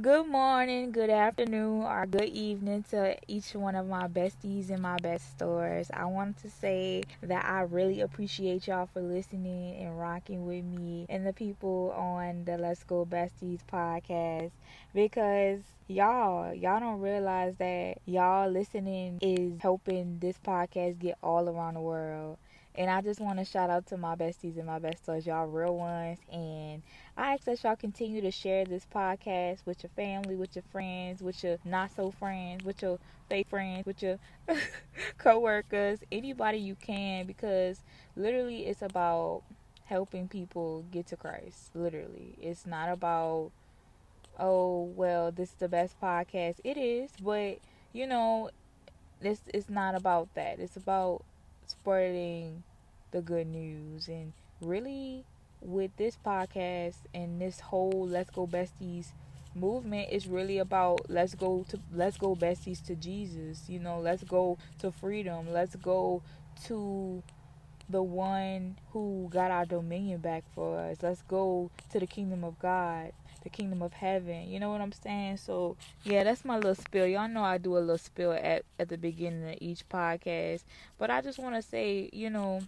Good morning, good afternoon, or good evening to each one of my besties and my bestors. I wanted to say that I really appreciate y'all for listening and rocking with me and the people on the Let's Go Besties podcast, because y'all don't realize that y'all listening is helping this podcast get all around the world. And I just want to shout out to my besties and my bestors, y'all real ones. And I ask that y'all continue to share this podcast with your family, with your friends, with your not-so-friends, with your fake friends, with your co-workers, anybody you can. Because literally it's about helping people get to Christ, literally. It's not about, oh, well, this is the best podcast. It is, but, you know, it's not about that. It's about spreading the good news. And really, with this podcast and this whole Let's Go Besties movement, is really about let's go besties to Jesus. You know, let's go to freedom. Let's go to the one who got our dominion back for us. Let's go to the kingdom of God, the kingdom of heaven. You know what I'm saying? So yeah, that's my little spill. Y'all know I do a little spill at the beginning of each podcast, but I just want to say, you know,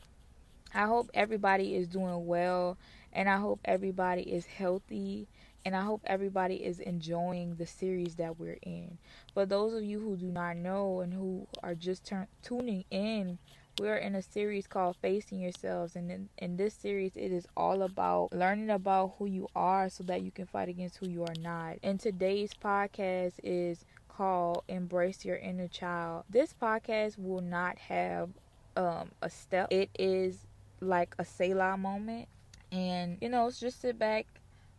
I hope everybody is doing well, and I hope everybody is healthy, and I hope everybody is enjoying the series that we're in. For those of you who do not know and who are just tuning in, we're in a series called Facing Yourselves, and in this series, it is all about learning about who you are so that you can fight against who you are not. And today's podcast is called Embrace Your Inner Child. This podcast will not have a step. It is like a Selah moment, and, you know, just sit back,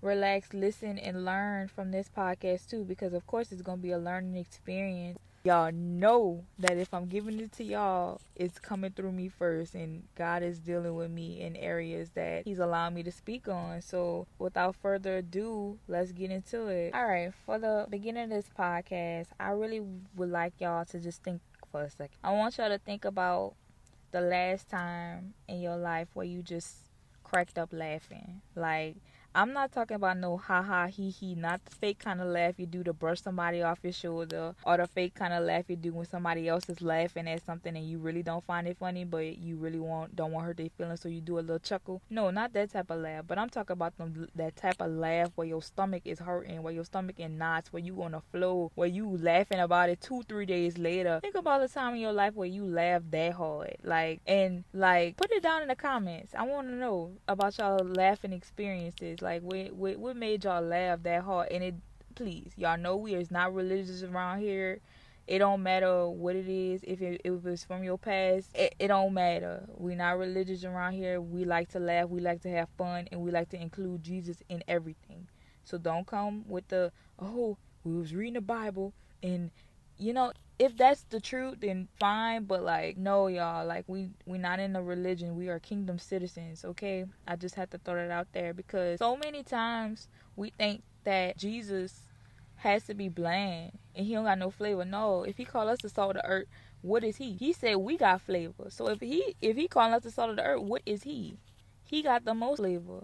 relax, listen, and learn from this podcast too, because of course it's going to be a learning experience. Y'all know that if I'm giving it to y'all, it's coming through me first, and God is dealing with me in areas that he's allowing me to speak on. So without further ado, let's get into it. All right, for the beginning of this podcast, I really would like y'all to just think for a second. I want y'all to think about the last time in your life where you just cracked up laughing. Like, I'm not talking about no ha-ha, he-he, not the fake kind of laugh you do to brush somebody off your shoulder, or the fake kind of laugh you do when somebody else is laughing at something and you really don't find it funny, but you really don't want to hurt their feelings, so you do a little chuckle. No, not that type of laugh, but I'm talking about that type of laugh where your stomach is hurting, where your stomach in knots, where you on the floor, where you laughing about it 2-3 days later. Think about the time in your life where you laughed that hard, and put it down in the comments. I want to know about y'all laughing experiences. Like, what made y'all laugh that hard? And please, y'all know we is not religious around here. It don't matter what it is. If it's from your past, it don't matter. We're not religious around here. We like to laugh. We like to have fun. And we like to include Jesus in everything. So don't come with the, oh, we was reading the Bible. And, you know, if that's the truth, then fine. But, like, no, y'all. Like, we're not in a religion. We are kingdom citizens, okay? I just have to throw that out there, because so many times we think that Jesus has to be bland and he don't got no flavor. No, if he called us the salt of the earth, what is he? He said we got flavor. So if he called us the salt of the earth, what is he? He got the most flavor.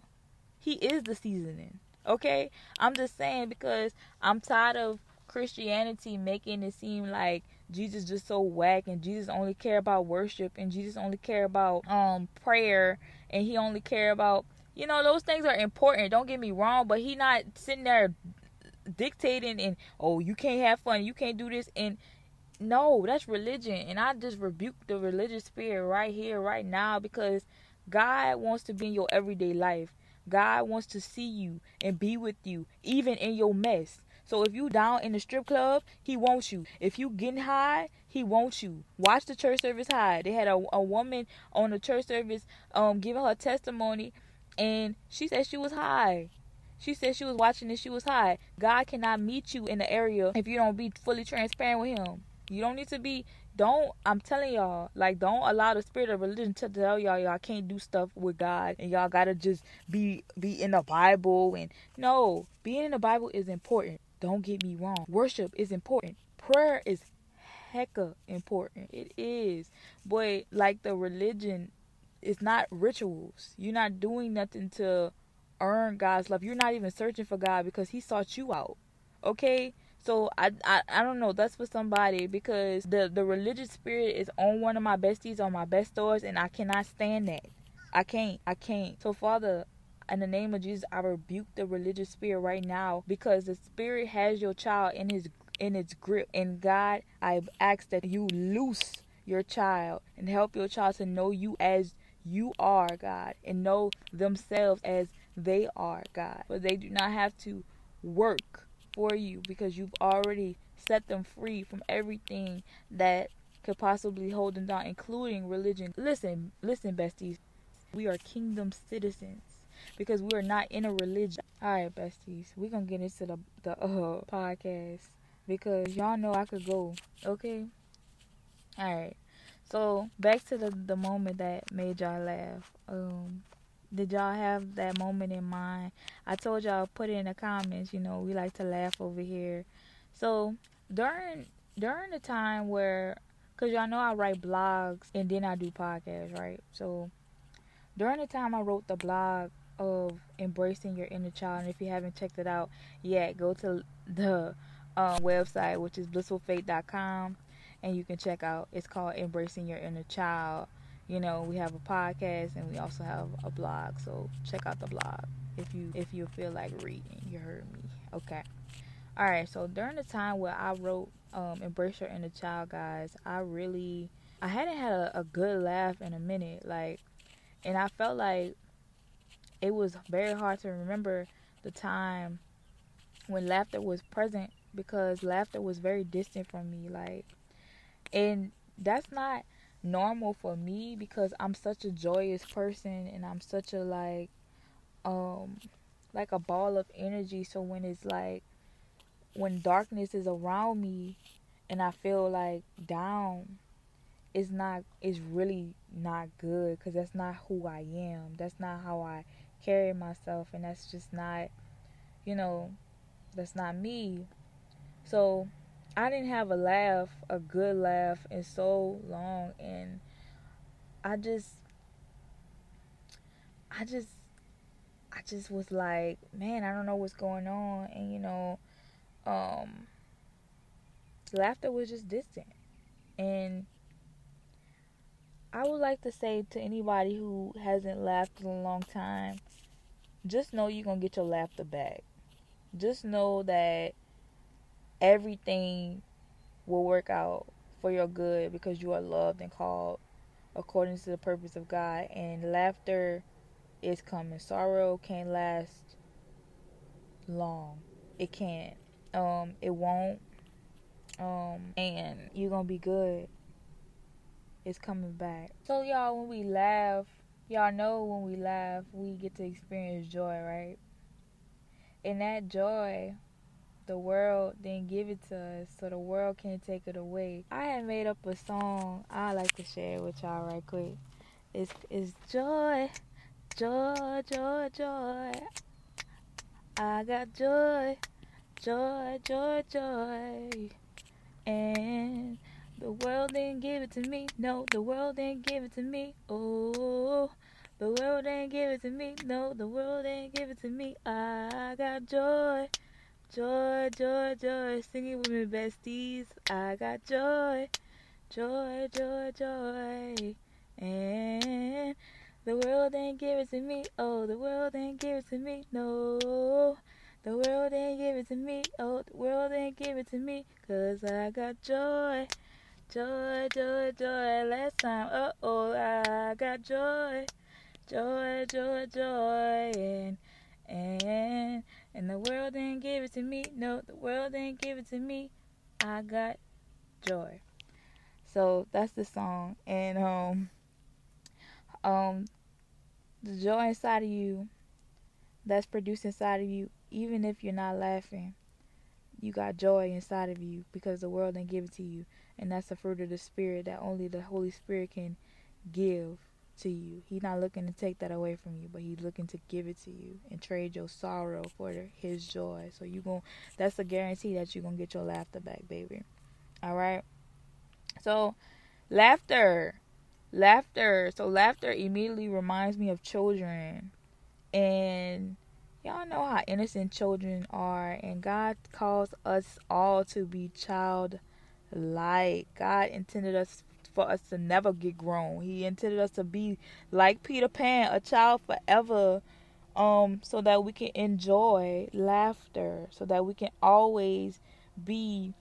He is the seasoning, okay? I'm just saying, because I'm tired of Christianity making it seem like Jesus just so whack, and Jesus only care about worship, and Jesus only care about prayer, and he only care about, you know, those things are important, don't get me wrong, but he not sitting there dictating and, oh, you can't have fun, you can't do this. And no, that's religion, and I just rebuke the religious spirit right here, right now, because God wants to be in your everyday life. God wants to see you and be with you even in your mess. So if you down in the strip club, he wants you. If you getting high, he wants you. Watch the church service high. They had a woman on the church service giving her testimony, and she said she was high. She said she was watching and she was high. God cannot meet you in the area if you don't be fully transparent with him. You don't need to be. I'm telling y'all, like, don't allow the spirit of religion to tell y'all can't do stuff with God, and y'all gotta just be in the Bible. And no, being in the Bible is important. Don't get me wrong. Worship is important. Prayer is hecka important. It is. But, like, the religion is not rituals. You're not doing nothing to earn God's love. You're not even searching for God, because he sought you out. okay? So I don't know, that's for somebody, because the religious spirit is on one of my besties, on my bestors, and I cannot stand that. I can't. So Father, in the name of Jesus, I rebuke the religious spirit right now, because the spirit has your child in its grip. And God, I ask that you loose your child and help your child to know you as you are, God, and know themselves as they are, God. But they do not have to work for you, because you've already set them free from everything that could possibly hold them down, including religion. Listen, besties, we are kingdom citizens, because we are not in a religion. All right, besties, we're gonna get into the podcast, because y'all know I could go, okay? All right, so back to the moment that made y'all laugh. Did y'all have that moment in mind? I told y'all, put it in the comments. You know, we like to laugh over here. So during the time where, because y'all know I write blogs and then I do podcasts, right? So during the time I wrote the blog of Embracing Your Inner Child, and if you haven't checked it out yet, go to the website, which is blissfulfate.com, and you can check out. It's called Embracing Your Inner Child. You know, we have a podcast and we also have a blog, so check out the blog if you feel like reading. You heard me, okay? All right. So during the time where I wrote Embrace Your Inner Child, guys, I hadn't had a good laugh in a minute, like, and I felt like it was very hard to remember the time when laughter was present, because laughter was very distant from me, like, and that's not normal for me, because I'm such a joyous person and I'm such a like a ball of energy. So when it's like when darkness is around me and I feel like down, it's really not good, because that's not who I am, that's not how I carry myself, and that's just not, you know, that's not me. So I didn't have a good laugh in so long, and I just was like, man, I don't know what's going on, and you know, laughter was just distant. And I would like to say to anybody who hasn't laughed in a long time, just know you're gonna get your laughter back. Just know that everything will work out for your good, because you are loved and called according to the purpose of God. And laughter is coming. Sorrow can't last long. It can't. It won't. And you're going to be good. It's coming back. So, y'all, when we laugh, y'all know when we laugh, we get to experience joy, right? And that joy, the world didn't give it to us, so the world can't take it away. I had made up a song I like to share with y'all right quick. It's joy, joy, joy, joy. I got joy, joy, joy, joy. And the world didn't give it to me. No, the world didn't give it to me. Oh, the world didn't give it to me. No, the world didn't give it to me. I got joy. Joy, joy, joy, sing it with me, besties. I got joy, joy, joy, joy. And the world ain't give it to me. Oh, the world ain't give it to me. No, the world ain't give it to me. Oh, the world ain't give it to me. 'Cause I got joy, joy, joy, joy. Last time, oh, I got joy, joy, joy, joy. And the world didn't give it to me. No, the world didn't give it to me. I got joy. So that's the song. And the joy inside of you, that's produced inside of you, even if you're not laughing, you got joy inside of you, because the world didn't give it to you. And that's the fruit of the Spirit that only the Holy Spirit can give to you. He's not looking to take that away from you, but he's looking to give it to you and trade your sorrow for his joy. So that's a guarantee that you're gonna get your laughter back, baby. All right. So laughter immediately reminds me of children, and Y'all know how innocent children are, and God calls us all to be childlike. God intended us for us to never get grown. He intended us to be like Peter Pan, a child forever, so that we can enjoy laughter, so that we can always be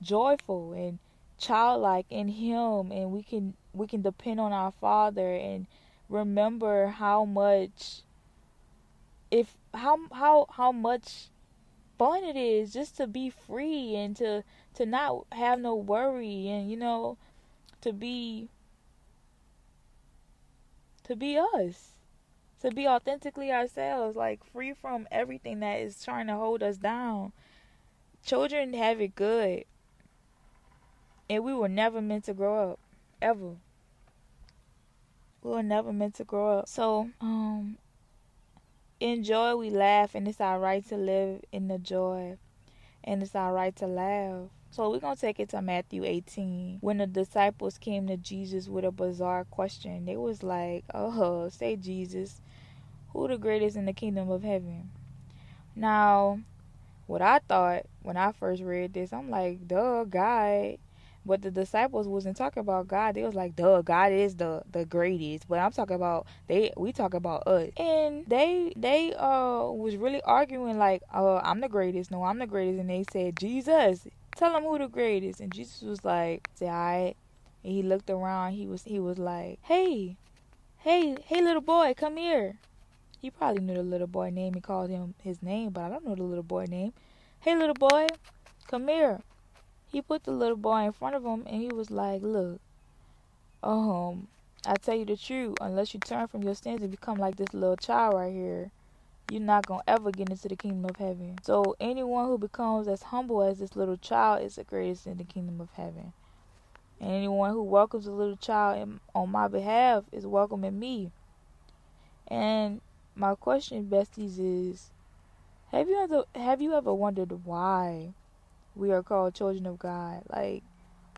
joyful and childlike in Him, and we can depend on our Father and remember how much fun it is just to be free and to not have no worry, and to be us, to be authentically ourselves, like free from everything that is trying to hold us down. Children have it good, and we were never meant to grow up, ever. We were never meant to grow up. So, enjoy, we laugh, and it's our right to live in the joy, and it's our right to laugh. So we're going to take it to Matthew 18. When the disciples came to Jesus with a bizarre question, they was like, "Oh, say Jesus, who the greatest in the kingdom of heaven?" Now, what I thought when I first read this, I'm like, duh, God. But the disciples wasn't talking about God. They was like, duh, God is the greatest. But I'm talking about, we talk about us. And they was really arguing like, I'm the greatest. No, I'm the greatest. And they said, Jesus, tell them who the greatest. And Jesus was like, all right. And he looked around. He was like, hey, little boy, come here. He probably knew the little boy's name. He called him his name, but I don't know the little boy's name. Hey, little boy, come here. He put the little boy in front of him, and he was like, look, I tell you the truth, unless you turn from your sins and become like this little child right here, you're not going to ever get into the kingdom of heaven. So anyone who becomes as humble as this little child is the greatest in the kingdom of heaven. And anyone who welcomes a little child on my behalf is welcoming me. And my question, besties, is, have you ever wondered why we are called children of God? Like,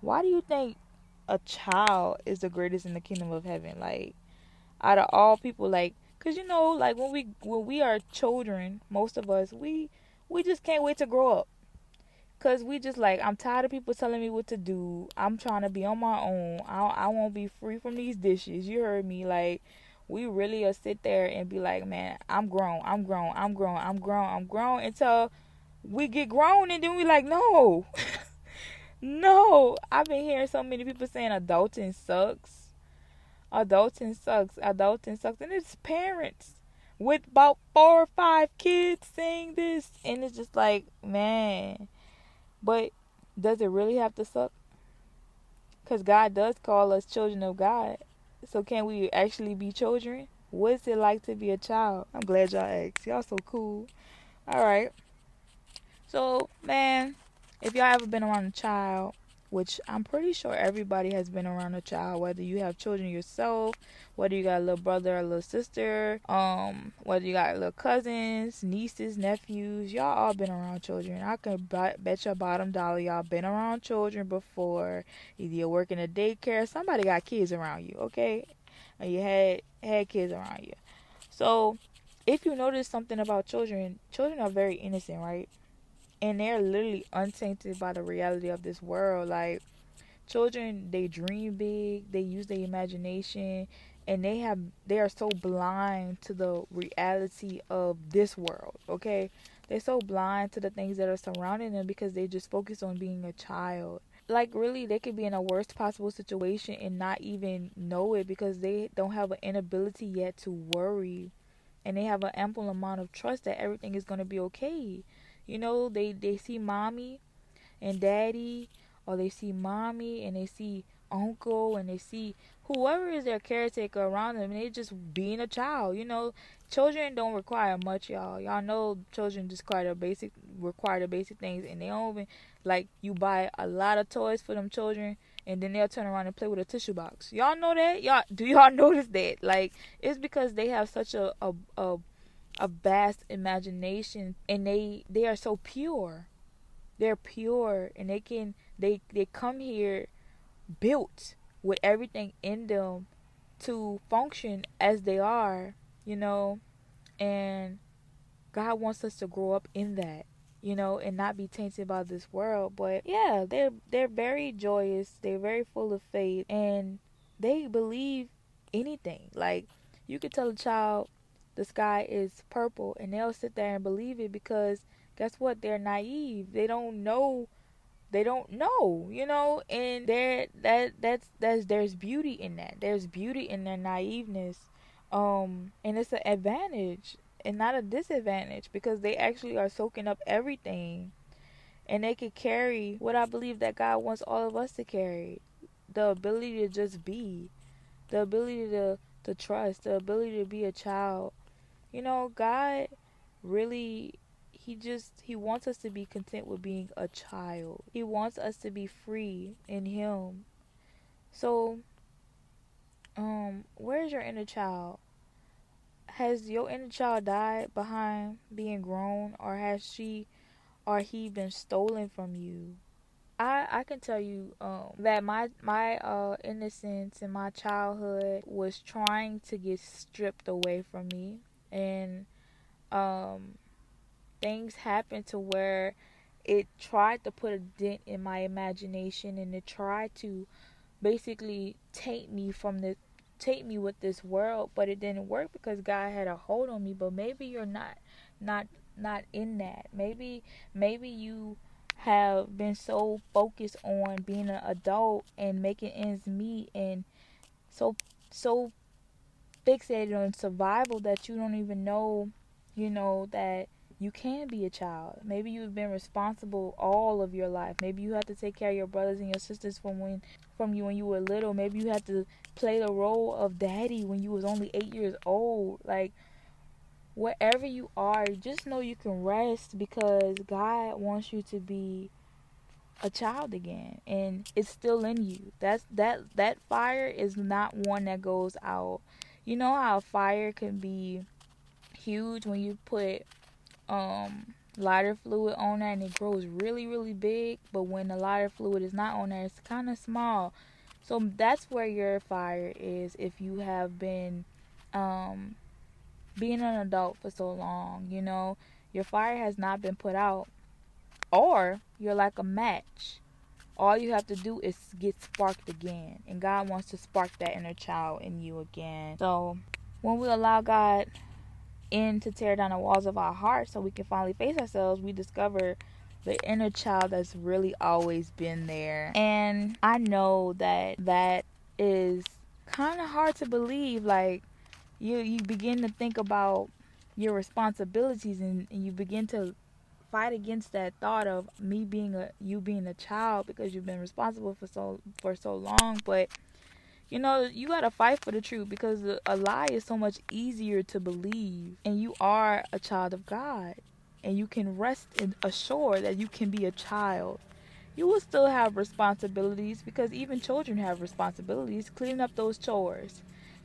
why do you think a child is the greatest in the kingdom of heaven? Like, out of all people, like, because, when we are children, most of us, we just can't wait to grow up. Because we just like, I'm tired of people telling me what to do. I'm trying to be on my own. I won't be free from these dishes. You heard me, like, we really will sit there and be like, man, I'm grown, until we get grown, and then we like, no. No. I've been hearing so many people saying adulting sucks. And it's parents with about 4 or 5 kids saying this. And it's just like, man. But does it really have to suck? Because God does call us children of God. So can we actually be children? What's it like to be a child? I'm glad y'all asked. Y'all so cool. All right. So, man, if y'all ever been around a child, which I'm pretty sure everybody has been around a child, whether you have children yourself, whether you got a little brother or a little sister, whether you got little cousins, nieces, nephews, y'all all been around children. I can bet your bottom dollar y'all been around children before. Either you're working a daycare, somebody got kids around you, okay? Or you had kids around you. So, if you notice something about children, children are very innocent, right? And they're literally untainted by the reality of this world. Like, children, they dream big. They use their imagination. And they are so blind to the reality of this world, okay? They're so blind to the things that are surrounding them because they just focus on being a child. Like, really, they could be in a worst possible situation and not even know it because they don't have an inability yet to worry. And they have an ample amount of trust that everything is going to be okay. You know, they see mommy and daddy, or they see mommy and they see uncle and they see whoever is their caretaker around them, and they just being a child. You know, children don't require much, y'all. Y'all know children just require the basic things, and they don't even, like, you buy a lot of toys for them children, and then they'll turn around and play with a tissue box. Y'all know that? Y'all notice that? Like, it's because they have such a vast imagination, and they are so pure. They're pure, and they come here built with everything in them to function as they are, you know. And God wants us to grow up in that, you know, and not be tainted by this world. But yeah, they're very joyous. They're very full of faith, and they believe anything. Like, you could tell a child the sky is purple, and they'll sit there and believe it because guess what? They're naive. They don't know, you know, and there's beauty in that. There's beauty in their naiveness, and it's an advantage and not a disadvantage because they actually are soaking up everything, and they could carry what I believe that God wants all of us to carry: the ability to just be, the ability to trust, the ability to be a child. You know, God really. He wants us to be content with being a child. He wants us to be free in Him. So, where's your inner child? Has your inner child died behind being grown, or has she or he been stolen from you? I can tell you that my innocence and my childhood was trying to get stripped away from me, and things happened to where it tried to put a dent in my imagination, and it tried to basically taint me with this world, but it didn't work because God had a hold on me. But maybe you're not in that. Maybe you have been so focused on being an adult and making ends meet, and so fixated on survival that you don't even know, you know, that you can be a child. Maybe you've been responsible all of your life. Maybe you had to take care of your brothers and your sisters from when you were little. Maybe you had to play the role of daddy when you was only 8 years old. Like, wherever you are, just know you can rest because God wants you to be a child again, and it's still in you. That fire is not one that goes out. You know how a fire can be huge when you put lighter fluid on there and it grows really, really big, but when the lighter fluid is not on there, it's kind of small. So that's where your fire is if you have been being an adult for so long. You know, your fire has not been put out, or you're like a match. All you have to do is get sparked again, and God wants to spark that inner child in you again. So when we allow God in to tear down the walls of our hearts so we can finally face ourselves, we discover the inner child that's really always been there. And I know that is kind of hard to believe. Like, you begin to think about your responsibilities, and you begin to fight against that thought of you being a child because you've been responsible for so long. But you know, you got to fight for the truth because a lie is so much easier to believe. And you are a child of God, and you can rest and assure that you can be a child. You will still have responsibilities because even children have responsibilities. Clean up those chores.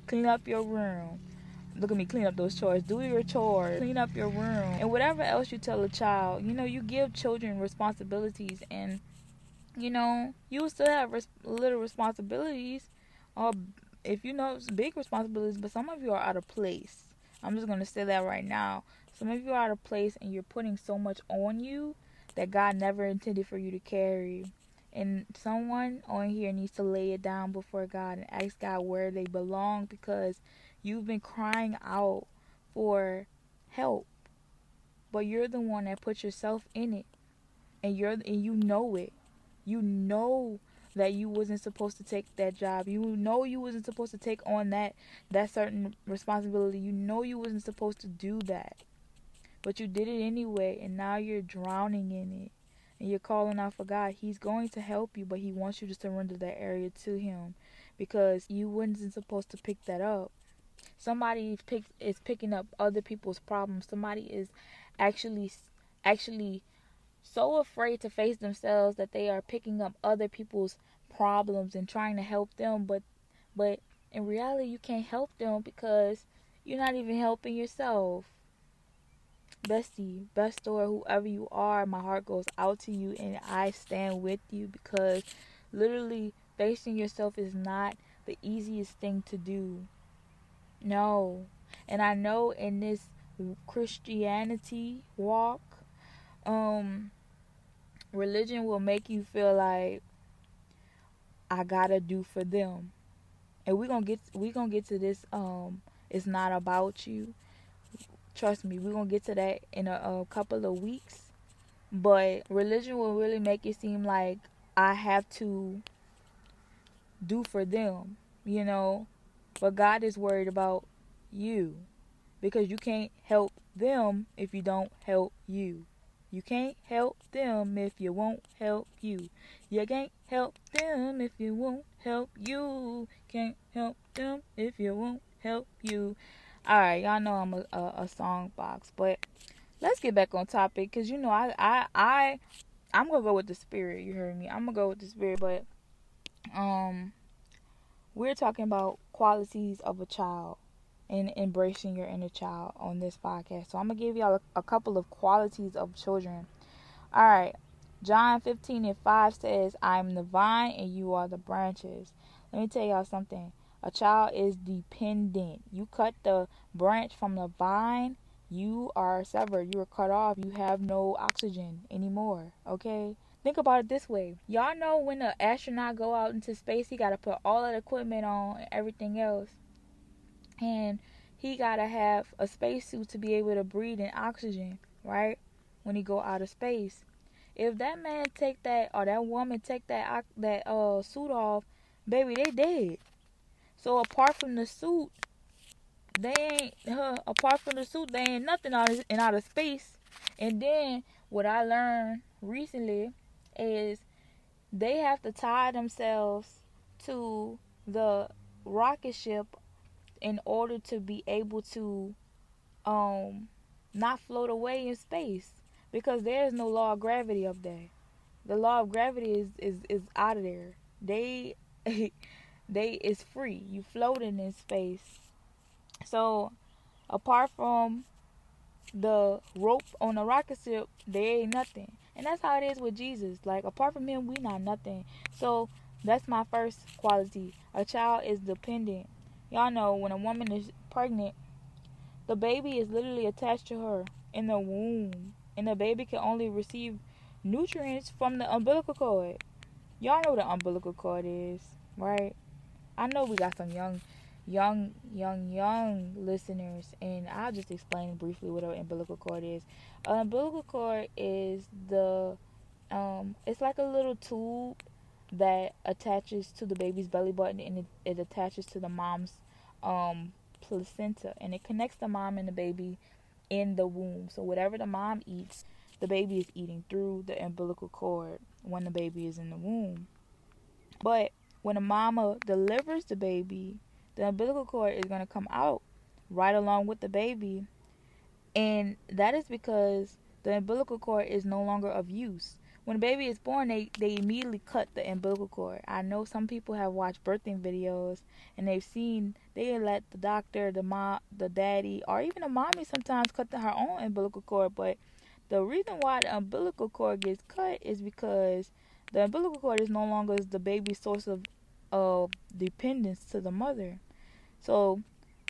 Clean up your room. Look at me, clean up those chores. Do your chores. Clean up your room. And whatever else you tell a child, you know, you give children responsibilities, and, you know, you will still have little responsibilities. Or if you know, it's big responsibilities, but some of you are out of place. I'm just going to say that right now. Some of you are out of place, and you're putting so much on you that God never intended for you to carry. And someone on here needs to lay it down before God and ask God where they belong, because you've been crying out for help, but you're the one that put yourself in it, and you know it. You know that you wasn't supposed to take that job. You know you wasn't supposed to take on that certain responsibility. You know you wasn't supposed to do that, but you did it anyway, and now you're drowning in it, and you're calling out for God. He's going to help you, but He wants you to surrender that area to Him because you wasn't supposed to pick that up. Somebody is picking up other people's problems. Somebody is actually so afraid to face themselves that they are picking up other people's problems and trying to help them, but in reality you can't help them because you're not even helping yourself. Bestie, bestor, whoever you are, my heart goes out to you, and I stand with you because literally facing yourself is not the easiest thing to do. No. And I know in this Christianity walk, religion will make you feel like I gotta do for them. And we're gonna get to this, it's not about you. Trust me, we're gonna get to that in a couple of weeks. But religion will really make it seem like I have to do for them, you know. But God is worried about you, because you can't help them if you don't help you. You can't help them if you won't help you. You can't help them if you won't help you. Can't help them if you won't help you. All right, y'all know I'm a song box, but let's get back on topic, because you know I'm gonna go with the spirit. You heard me. I'm gonna go with the spirit, but we're talking about qualities of a child and embracing your inner child on this podcast. So I'm going to give y'all a couple of qualities of children. All right. John 15:5 says, I am the vine and you are the branches. Let me tell y'all something. A child is dependent. You cut the branch from the vine, you are severed. You are cut off. You have no oxygen anymore. Okay? Think about it this way. Y'all know when an astronaut go out into space, he got to put all that equipment on and everything else. And he got to have a spacesuit to be able to breathe in oxygen, right? When he go out of space. If that man take that, or that woman take that suit off, baby, they dead. So apart from the suit, they ain't nothing out of space. And then what I learned recently is they have to tie themselves to the rocket ship in order to be able to not float away in space, because there is no law of gravity up there. The law of gravity is out of there. They is free. You floating in space. So apart from the rope on the rocket ship, there ain't nothing. And that's how it is with Jesus. Like, apart from him, we not nothing. So that's my first quality. A child is dependent. Y'all know when a woman is pregnant, the baby is literally attached to her in the womb. And the baby can only receive nutrients from the umbilical cord. Y'all know what the umbilical cord is, right? I know we got some young listeners. And I'll just explain briefly what an umbilical cord is. An umbilical cord is it's like a little tube that attaches to the baby's belly button, and it attaches to the mom's placenta, and it connects the mom and the baby in the womb. So whatever the mom eats, the baby is eating through the umbilical cord when the baby is in the womb. But when a mama delivers the baby, the umbilical cord is going to come out right along with the baby, and that is because the umbilical cord is no longer of use. When a baby is born, they immediately cut the umbilical cord. I know some people have watched birthing videos, and they've seen they let the doctor, the mom, the daddy, or even the mommy sometimes cut her own umbilical cord. But the reason why the umbilical cord gets cut is because the umbilical cord is no longer the baby's source of dependence to the mother. So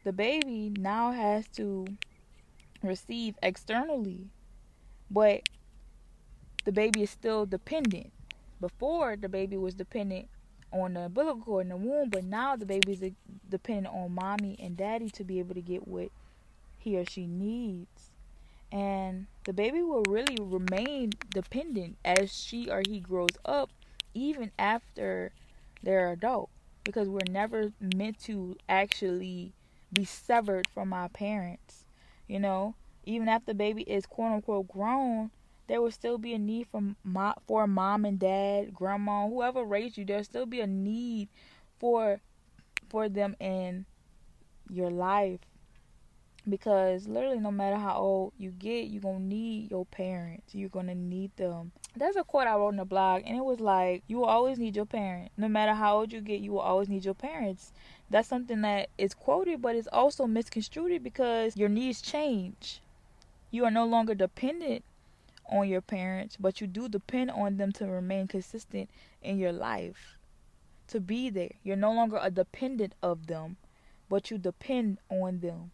the baby now has to receive externally, but the baby is still dependent. Before, the baby was dependent on the umbilical cord in the womb, but now the baby is dependent on mommy and daddy to be able to get what he or she needs. And the baby will really remain dependent as she or he grows up, even after they're adult, because we're never meant to actually be severed from our parents. You know, even after baby is quote unquote grown, there will still be a need for mom and dad, grandma, whoever raised you. There'll still be a need for them in your life, because literally no matter how old you get, you're going to need your parents. You're going to need them. There's a quote I wrote on the blog, and it was like, you will always need your parents. No matter how old you get, you will always need your parents. That's something that is quoted, but it's also misconstrued, because your needs change. You are no longer dependent on your parents, but you do depend on them to remain consistent in your life, to be there. You're no longer a dependent of them, but you depend on them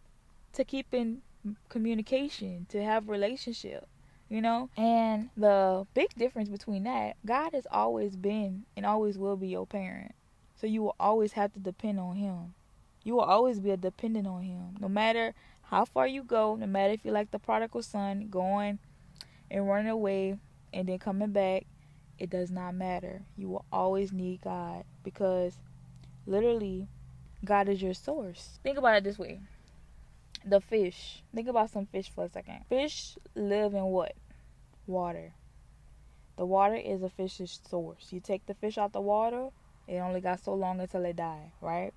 to keep in communication, to have relationship, you know. And the big difference between that, God has always been and always will be your parent. So you will always have to depend on him. You will always be a dependent on him. No matter how far you go, no matter if you're like the prodigal son, going and running away and then coming back, it does not matter. You will always need God, because literally God is your source. Think about it this way. The fish. Think about some fish for a second. Fish live in what? Water. The water is a fish's source. You take the fish out the water, it only got so long until it died, right?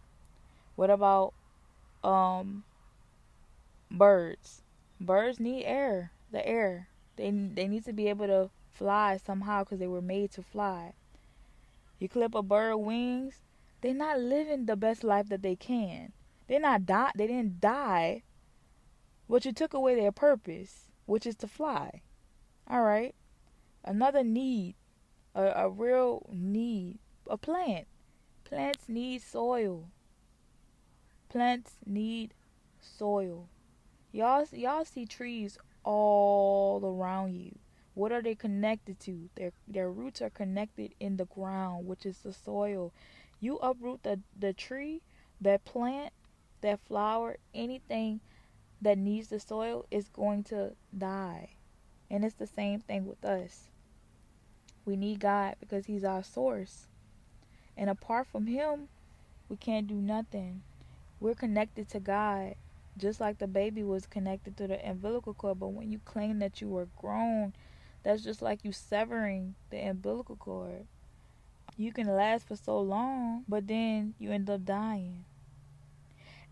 What about birds? Birds need air. The air. They need to be able to fly somehow, because they were made to fly. You clip a bird wings, they're not living the best life that they can. They didn't die, but you took away their purpose, which is to fly. All right. Another need, a real need, a plant. Plants need soil. Plants need soil. Y'all see trees all around you. What are they connected to? Their roots are connected in the ground, which is the soil. You uproot the tree, that plant, that flower, anything that needs the soil is going to die. And it's the same thing with us. We need God because he's our source. And apart from him, we can't do nothing. We're connected to God, just like the baby was connected to the umbilical cord. But when you claim that you were grown, that's just like you severing the umbilical cord. You can last for so long, but then you end up dying.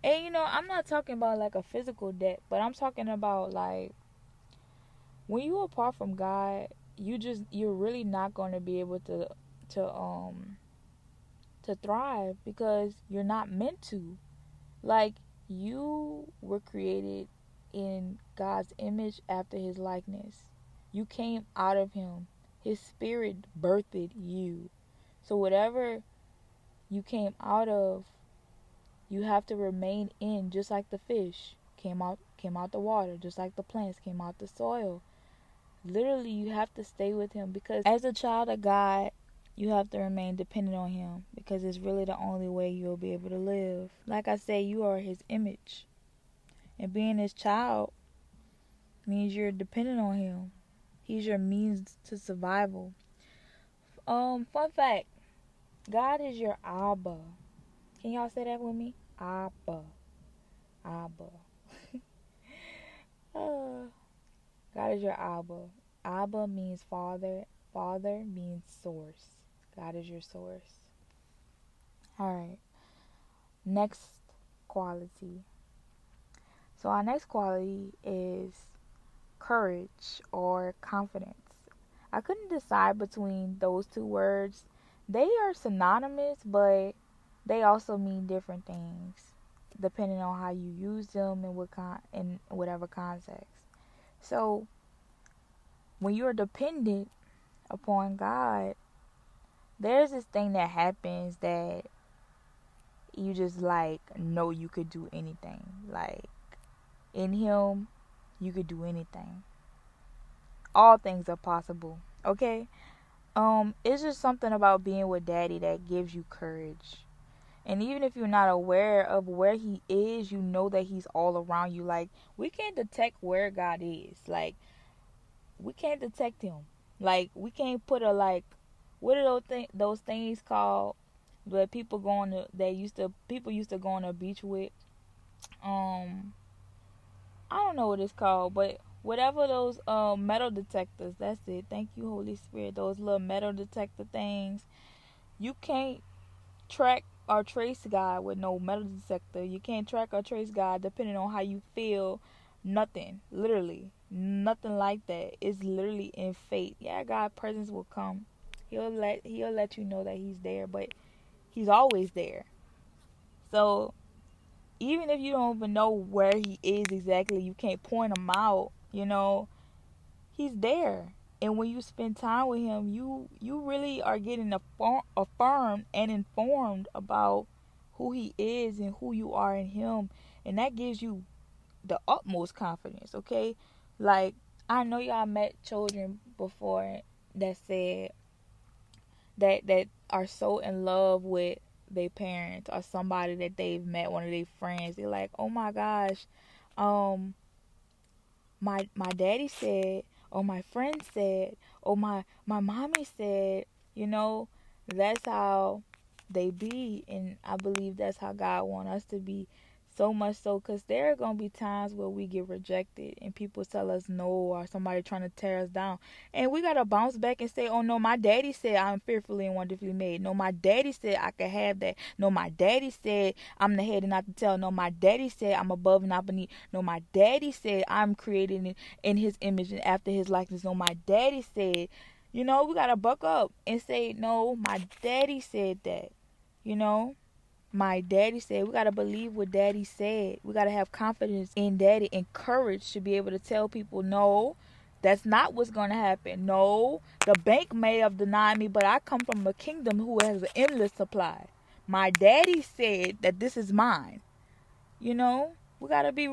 And you know, I'm not talking about like a physical death, but I'm talking about like when you apart from God, you're really not going to be able to thrive, because you're not meant to. Like, you were created in God's image after his likeness. You came out of him. His spirit birthed you. So whatever you came out of, you have to remain in, just like the fish came out the water, just like the plants came out the soil. Literally, you have to stay with him, because as a child of God, you have to remain dependent on him, because it's really the only way you'll be able to live. Like I say, you are his image. And being his child means you're dependent on him. He's your means to survival. Fun fact, God is your Abba. Can y'all say that with me? Abba. Abba. God is your Abba. Abba means father. Father means source. God is your source. All right. Next quality. So our next quality is courage or confidence. I couldn't decide between those two words. They are synonymous, but they also mean different things depending on how you use them and in whatever context. So when you are dependent upon God, there's this thing that happens that you just like know you could do anything. Like, in him, you could do anything. All things are possible, okay? It's just something about being with Daddy that gives you courage. And even if you're not aware of where he is, you know that he's all around you. Like, we can't detect where God is. Like, we can't detect him. Like, we can't put a, like, what are those things called that people used to go on a beach with? I don't know what it's called, but whatever those metal detectors, that's it. Thank you, Holy Spirit. Those little metal detector things. You can't track or trace God with no metal detector. You can't track or trace God depending on how you feel. Nothing. Literally. Nothing like that. It's literally in faith. Yeah, God's presence will come. He'll let you know that he's there, but he's always there. So even if you don't even know where he is exactly, you can't point him out, you know, he's there. And when you spend time with him, you really are getting affirmed and informed about who he is and who you are in him. And that gives you the utmost confidence, okay? Like, I know y'all met children before that said that are so in love with their parents or somebody that they've met, one of their friends. They're like, oh my gosh, my daddy said, or my friend said, or my mommy said, you know, that's how they be. And I believe that's how God want us to be, so much so, because there are going to be times where we get rejected and people tell us no, or somebody trying to tear us down, and we got to bounce back and say, oh no, my daddy said I'm fearfully and wonderfully made. No, my daddy said I could have that. No, my daddy said I'm the head and not the tail. No, my daddy said I'm above and not beneath. No, my daddy said I'm created in his image and after his likeness. No, my daddy said, you know, we got to buck up and say, no, my daddy said that. You know, my daddy said, we got to believe what daddy said. We got to have confidence in daddy and courage to be able to tell people, no, that's not what's going to happen. No, the bank may have denied me, but I come from a kingdom who has an endless supply. My daddy said that this is mine. You know, we got to be,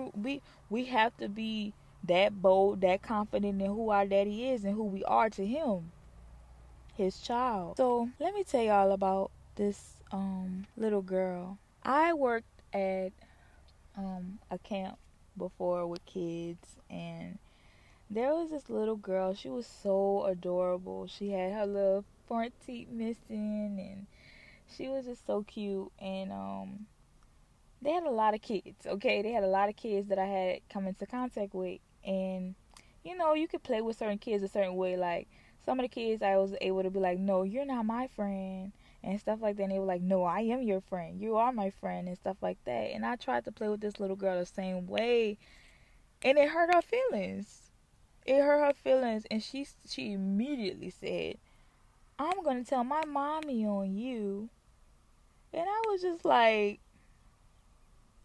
we have to be that bold, that confident in who our daddy is and who we are to him, his child. So let me tell y'all about this little girl. I worked at a camp before with kids, and there was this little girl. She was so adorable. She had her little front teeth missing, and she was just so cute. And they had a lot of kids, okay? They had a lot of kids that I had come into contact with. And you know, you could play with certain kids a certain way. Like, some of the kids I was able to be like, no, you're not my friend, and stuff like that. And they were like, no, I am your friend. You are my friend, and stuff like that. And I tried to play with this little girl the same way, and it hurt her feelings. It hurt her feelings. And she immediately said, I'm going to tell my mommy on you. And I was just like,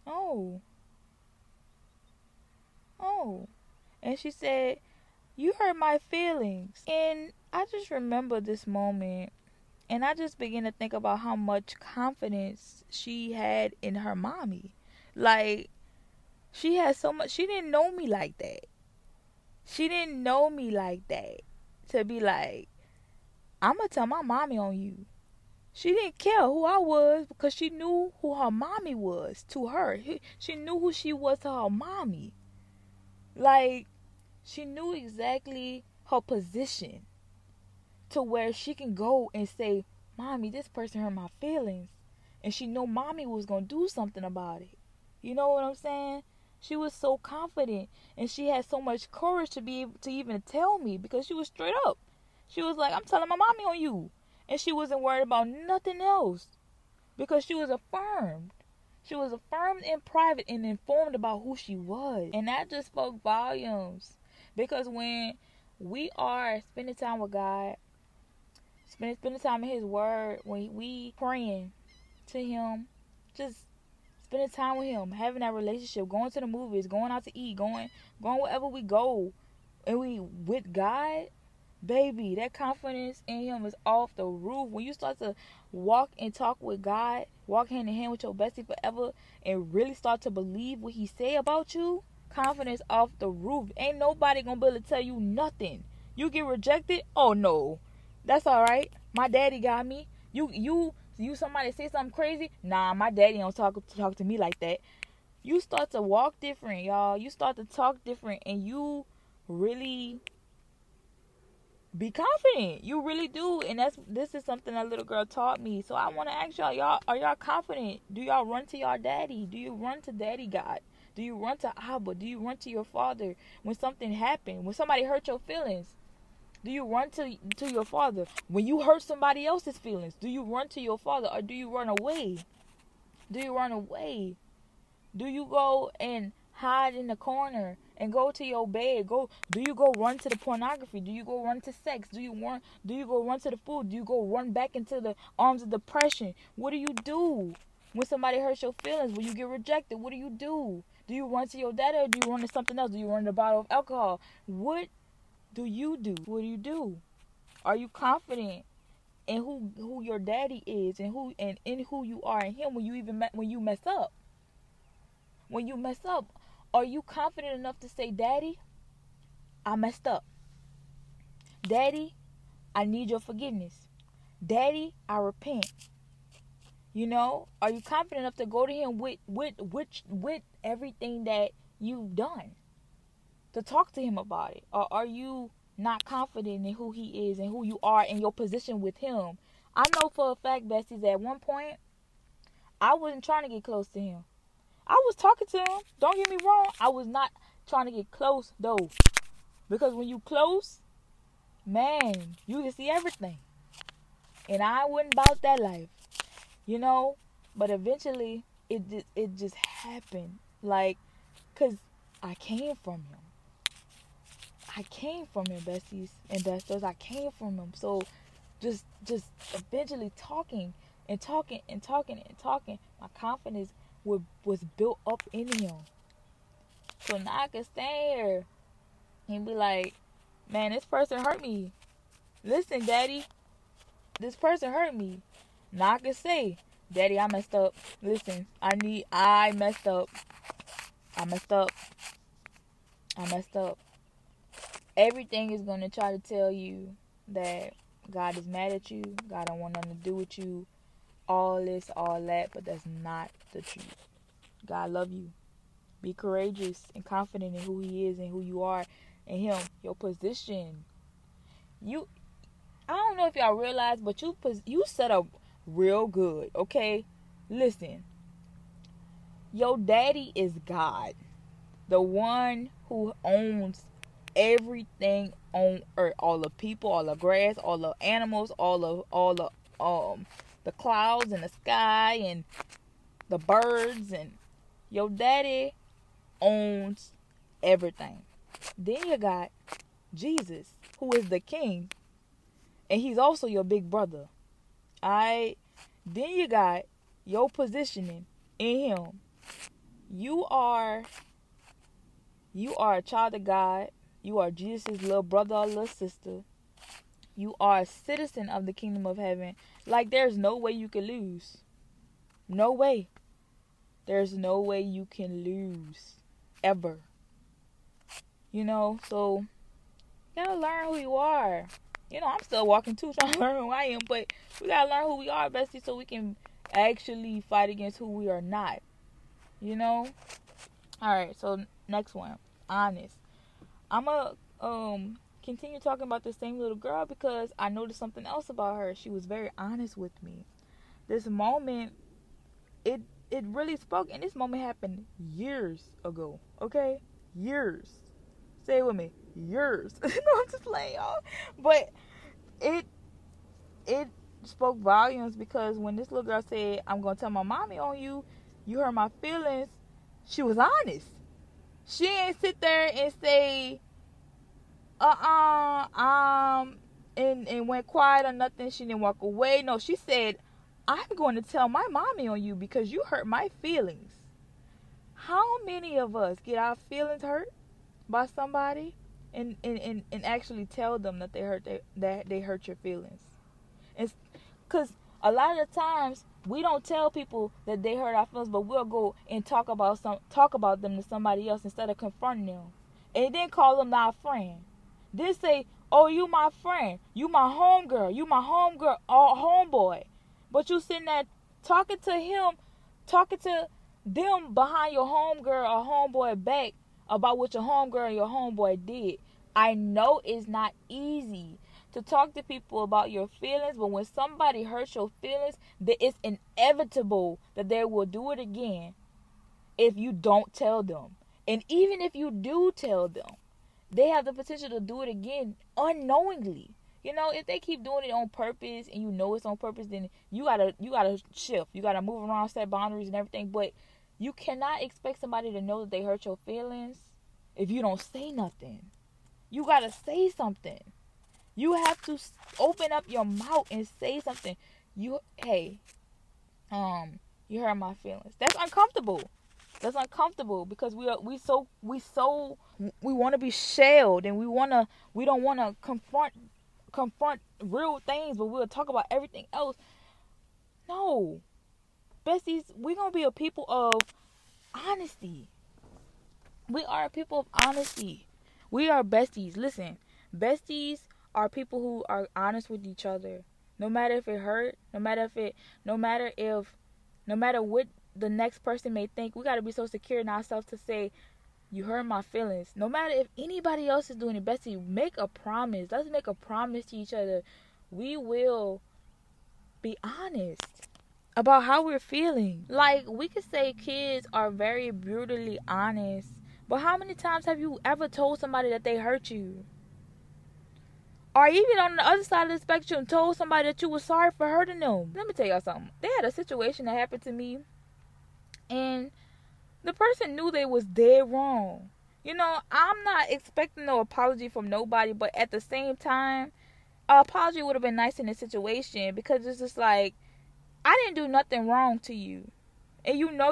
oh. And she said, you hurt my feelings. And I just remember this moment, and I just began to think about how much confidence she had in her mommy. Like, she had so much. She didn't know me like that. She didn't know me like that, to be like, I'm going to tell my mommy on you. She didn't care who I was, because she knew who her mommy was to her. She knew who she was to her mommy. Like, she knew exactly her position, to where she can go and say, mommy, this person hurt my feelings. And she know mommy was going to do something about it. You know what I'm saying? She was so confident, and she had so much courage to be able to even tell me, because she was straight up. She was like, I'm telling my mommy on you. And she wasn't worried about nothing else, because she was affirmed. She was affirmed in private and informed about who she was. And that just spoke volumes. Because when we are spending time with God, spending time in his word, when we praying to him, just spending time with him, having that relationship, going to the movies, going out to eat, going wherever we go, and we with God, baby, that confidence in him is off the roof. When you start to walk and talk with God, walk hand in hand with your bestie forever, and really start to believe what he say about you, confidence off the roof. Ain't nobody gonna be able to tell you nothing. You get rejected, oh no, that's all right, my daddy got me. You somebody say something crazy, nah, my daddy don't talk to me like that. You start to walk different, y'all. You start to talk different, and you really be confident. You really do. And this is something that little girl taught me. So I want to ask y'all, are y'all confident? Do y'all run to your daddy? Do you run to daddy God? Do you run to Abba? Do you run to your father when something happened? When somebody hurt your feelings, do you run to your father? When you hurt somebody else's feelings, do you run to your father, or do you run away? Do you run away? Do you go and hide in the corner and go to your bed? Do you go run to the pornography? Do you go run to sex? Do you go run to the food? Do you go run back into the arms of depression? What do you do when somebody hurts your feelings? When you get rejected, what do you do? Do you run to your daddy, or do you run to something else? Do you run to a bottle of alcohol? What do you do? What do you do? Are you confident in who your daddy is, and who and in who you are in him when you mess up? Are you confident enough to say, Daddy, I messed up. Daddy, I need your forgiveness. Daddy, I repent. You know, are you confident enough to go to him with everything that you've done? To talk to him about it? Or are you not confident in who he is and who you are and your position with him? I know for a fact, besties, at one point, I wasn't trying to get close to him. I was talking to him. Don't get me wrong. I was not trying to get close, though. Because when you close, man, you can see everything. And I wasn't about that life. You know? But eventually, it just happened. Like, because I came from him. I came from him, besties and besters. I came from him. So, just eventually talking. My confidence was built up in him. So now I can stand here and be like, man, this person hurt me. Listen, Daddy, this person hurt me. Now I can say, Daddy, I messed up. Listen, I messed up. Everything is going to try to tell you that God is mad at you. God don't want nothing to do with you. All this, all that, but that's not the truth. God love you. Be courageous and confident in who he is and who you are and him, your position. I don't know if y'all realize, but you set up real good, okay? Listen, your daddy is God, the one who owns everything on earth, all the people, all the grass, all the animals, all the clouds and the sky and the birds, and your daddy owns everything. Then you got Jesus, who is the king, and he's also your big brother. All right? Then you got your positioning in him. You are a child of God. You are Jesus' little brother or little sister. You are a citizen of the kingdom of heaven. Like, there's no way you can lose. No way. There's no way you can lose. Ever. You know, so you gotta learn who you are. You know, I'm still walking too, trying to learn who I am. But we gotta learn who we are, bestie, so we can actually fight against who we are not. You know? Alright, so next one. Honest. I'm a continue talking about the same little girl because I noticed something else about her. She was very honest with me. This moment, it really spoke, and this moment happened years ago, okay? Years. Say it with me. Years. No, I'm just playing, y'all. But it spoke volumes because when this little girl said, I'm going to tell my mommy on you, you hurt my feelings, she was honest. She ain't sit there and say, and went quiet or nothing. She didn't walk away. No, she said, I'm going to tell my mommy on you because you hurt my feelings. How many of us get our feelings hurt by somebody and actually tell them that they hurt your feelings? It's because a lot of the times we don't tell people that they hurt our feelings, but we'll go and talk about them to somebody else instead of confronting them, and then call them our friend. Then say, oh, you my friend. You my homegirl. You my homegirl or homeboy. But you sitting there talking to him, talking to them behind your homegirl or homeboy back about what your homegirl and your homeboy did. I know it's not easy to talk to people about your feelings, but when somebody hurts your feelings, it's inevitable that they will do it again if you don't tell them. And even if you do tell them, they have the potential to do it again unknowingly. You know, if they keep doing it on purpose and you know it's on purpose, then you gotta shift. You gotta move around, set boundaries and everything. But you cannot expect somebody to know that they hurt your feelings if you don't say nothing. You gotta say something. You have to open up your mouth and say something. You hurt my feelings. That's uncomfortable. That's uncomfortable because we want to be shelled, and we don't want to confront real things, but we'll talk about everything else. No, besties, we're gonna be a people of honesty. We are a people of honesty. We are besties. Listen, besties are people who are honest with each other. No matter if it hurt, no matter what the next person may think, we got to be so secure in ourselves to say, you hurt my feelings. No matter if anybody else is doing it, bestie, make a promise. Let's make a promise to each other. We will be honest about how we're feeling. Like, we could say kids are very brutally honest, but how many times have you ever told somebody that they hurt you? Or even on the other side of the spectrum, told somebody that you were sorry for hurting them. Let me tell y'all something. They had a situation that happened to me, and the person knew they was dead wrong. You know, I'm not expecting no apology from nobody, but at the same time, an apology would have been nice in this situation, because it's just like, I didn't do nothing wrong to you, and you know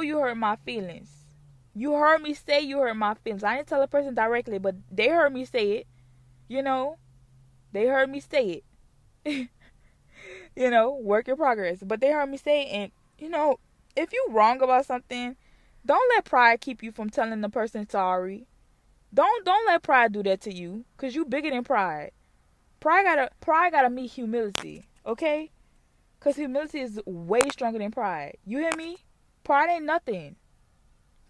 you hurt my feelings. You heard me say you hurt my feelings. I didn't tell the person directly, but they heard me say it. You know, they heard me say it. You know, work in progress. But they heard me say it. And, you know, if you're wrong about something, don't let pride keep you from telling the person sorry. Don't let pride do that to you, because you bigger than pride. Pride gotta meet humility, okay? Because humility is way stronger than pride. You hear me? Pride ain't nothing.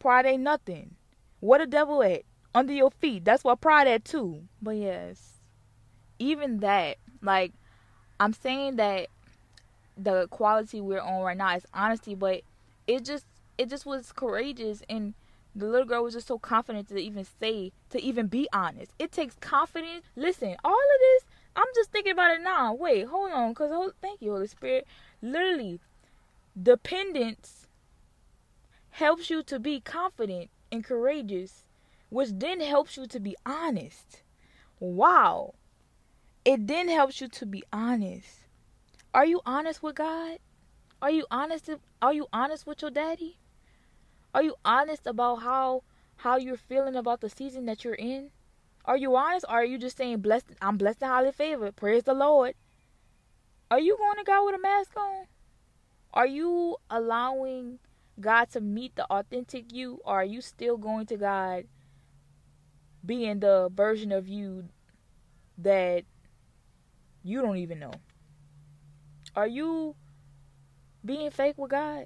Pride ain't nothing. Where the devil at? Under your feet. That's why pride at too. But yes, even that, like, I'm saying that the quality we're on right now is honesty, but it just was courageous, and the little girl was just so confident to even be honest. It takes confidence. Listen, all of this, I'm just thinking about it now. Wait, hold on, because thank you, Holy Spirit. Literally, dependence helps you to be confident and courageous, which then helps you to be honest. Wow. It then helps you to be honest. Are you honest with God? Are you honest with your daddy? Are you honest about how you're feeling about the season that you're in? Are you honest, or are you just saying, blessed? I'm blessed and highly favored. Praise the Lord. Are you going to God with a mask on? Are you allowing God to meet the authentic you, or are you still going to God being the version of you that you don't even know? Are you being fake with God?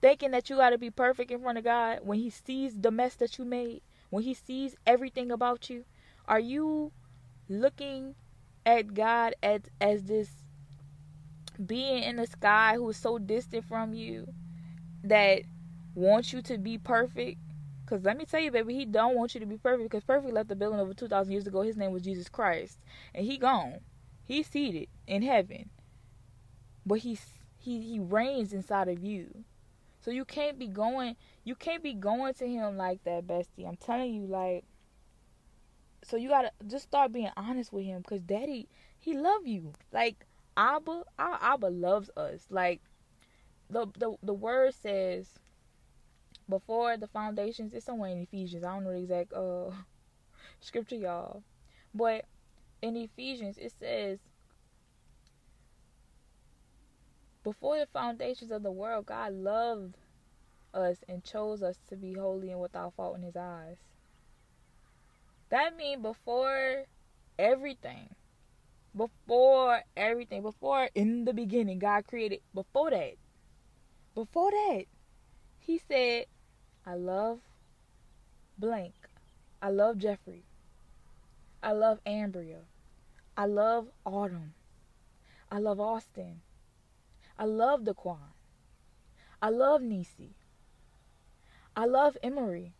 Thinking that you got to be perfect in front of God when He sees the mess that you made, when He sees everything about you? Are you looking at God as this being in the sky who is so distant from you that wants you to be perfect? Because let me tell you, baby, He don't want you to be perfect, because perfect left the building over 2,000 years ago. His name was Jesus Christ. And He gone. He's seated in heaven. But he reigns inside of you. So you can't be going to Him like that, bestie. I'm telling you, like, so you got to just start being honest with Him, because Daddy, He love you. Like, Abba, our Abba loves us. Like, the word says, before the foundations, it's somewhere in Ephesians. I don't know the exact scripture, y'all. But in Ephesians, it says, before the foundations of the world, God loved us and chose us to be holy and without fault in His eyes. That means before everything, before in the beginning, God created, before that, He said, I love blank. I love Jeffrey. I love Ambria. I love Autumn. I love Austin. I love Daquan. I love Niecy. I love Emery.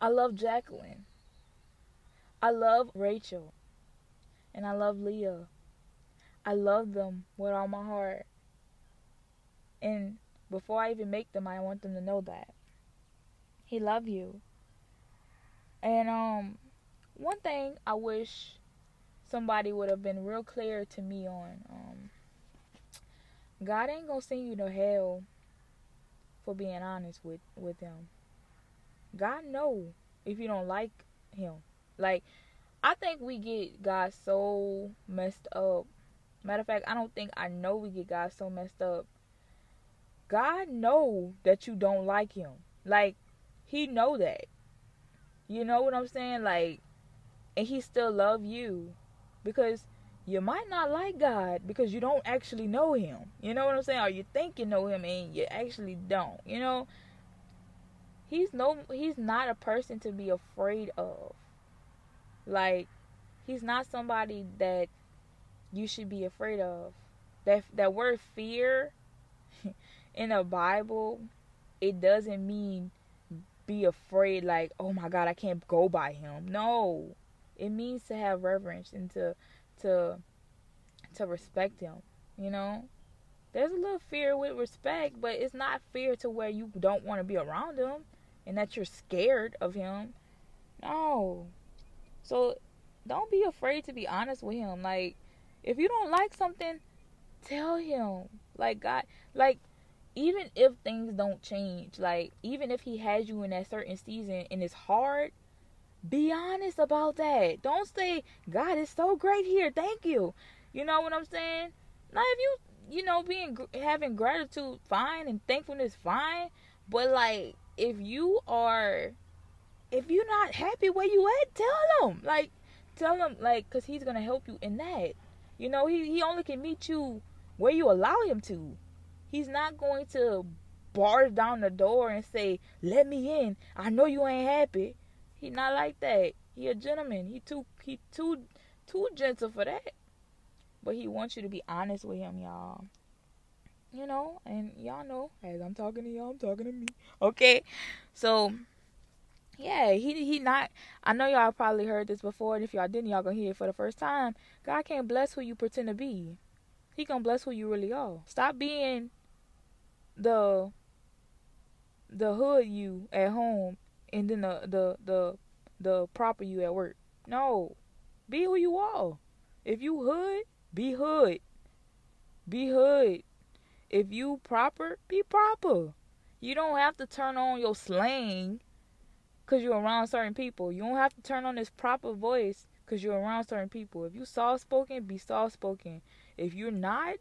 I love Jacqueline. I love Rachel. And I love Leah. I love them with all my heart. And before I even make them, I want them to know that He loves you. And one thing I wish somebody would have been real clear to me on, God ain't gonna send you to hell for being honest with Him. God know if you don't like Him. Like, I think we get God so messed up. Matter of fact, I know we get God so messed up. God know that you don't like Him. Like, he know that. You know what I'm saying? Like, and he still love you. Because you might not like God because you don't actually know him. You know what I'm saying? Or you think you know him and you actually don't. You know? He's not a person to be afraid of. Like, he's not somebody that you should be afraid of. That word fear in the Bible, it doesn't mean be afraid like, oh my God, I can't go by him. No. It means to have reverence and to respect him, you know? There's a little fear with respect, but it's not fear to where you don't want to be around him and that you're scared of him. No. So don't be afraid to be honest with him. Like, if you don't like something, tell him. Like, God, like, even if things don't change, like, even if he has you in that certain season and it's hard, be honest about that. Don't say, God, it's so great here. Thank you. You know what I'm saying? Now, if you know, having gratitude, fine, and thankfulness, fine. But, like, if you're not happy where you at, tell him. Like, because he's going to help you in that. You know, he only can meet you where you allow him to. He's not going to barge down the door and say, let me in. I know you ain't happy. He not like that. He a gentleman. He too gentle for that. But he wants you to be honest with him, y'all. You know, and y'all know, as I'm talking to y'all, I'm talking to me. Okay? So, yeah, he not, I know y'all probably heard this before, and if y'all didn't, y'all gonna hear it for the first time. God can't bless who you pretend to be. He gonna bless who you really are. Stop being the hood you at home and then the proper you at work. No. Be who you are. If you hood, be hood. Be hood. If you proper, be proper. You don't have to turn on your slang because you're around certain people. You don't have to turn on this proper voice because you're around certain people. If you soft-spoken, be soft-spoken. If you're not,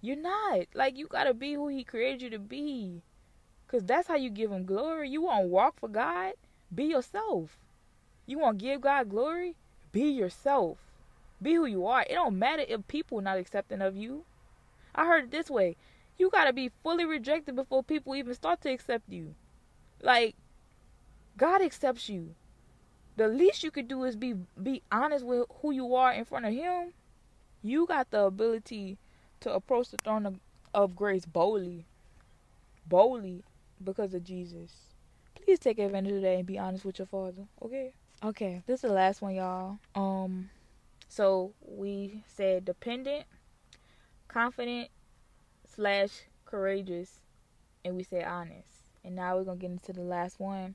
you're not. Like, you got to be who he created you to be. Because that's how you give him glory. You want to walk for God? Be yourself. You want to give God glory? Be yourself. Be who you are. It don't matter if people are not accepting of you. I heard it this way. You got to be fully rejected before people even start to accept you. Like, God accepts you. The least you could do is be honest with who you are in front of him. You got the ability to approach the throne of grace boldly. Boldly because of Jesus. Please take advantage of that and be honest with your father. Okay? Okay. This is the last one, y'all. So we said dependent, confident, /courageous, and we said honest. And now we're going to get into the last one.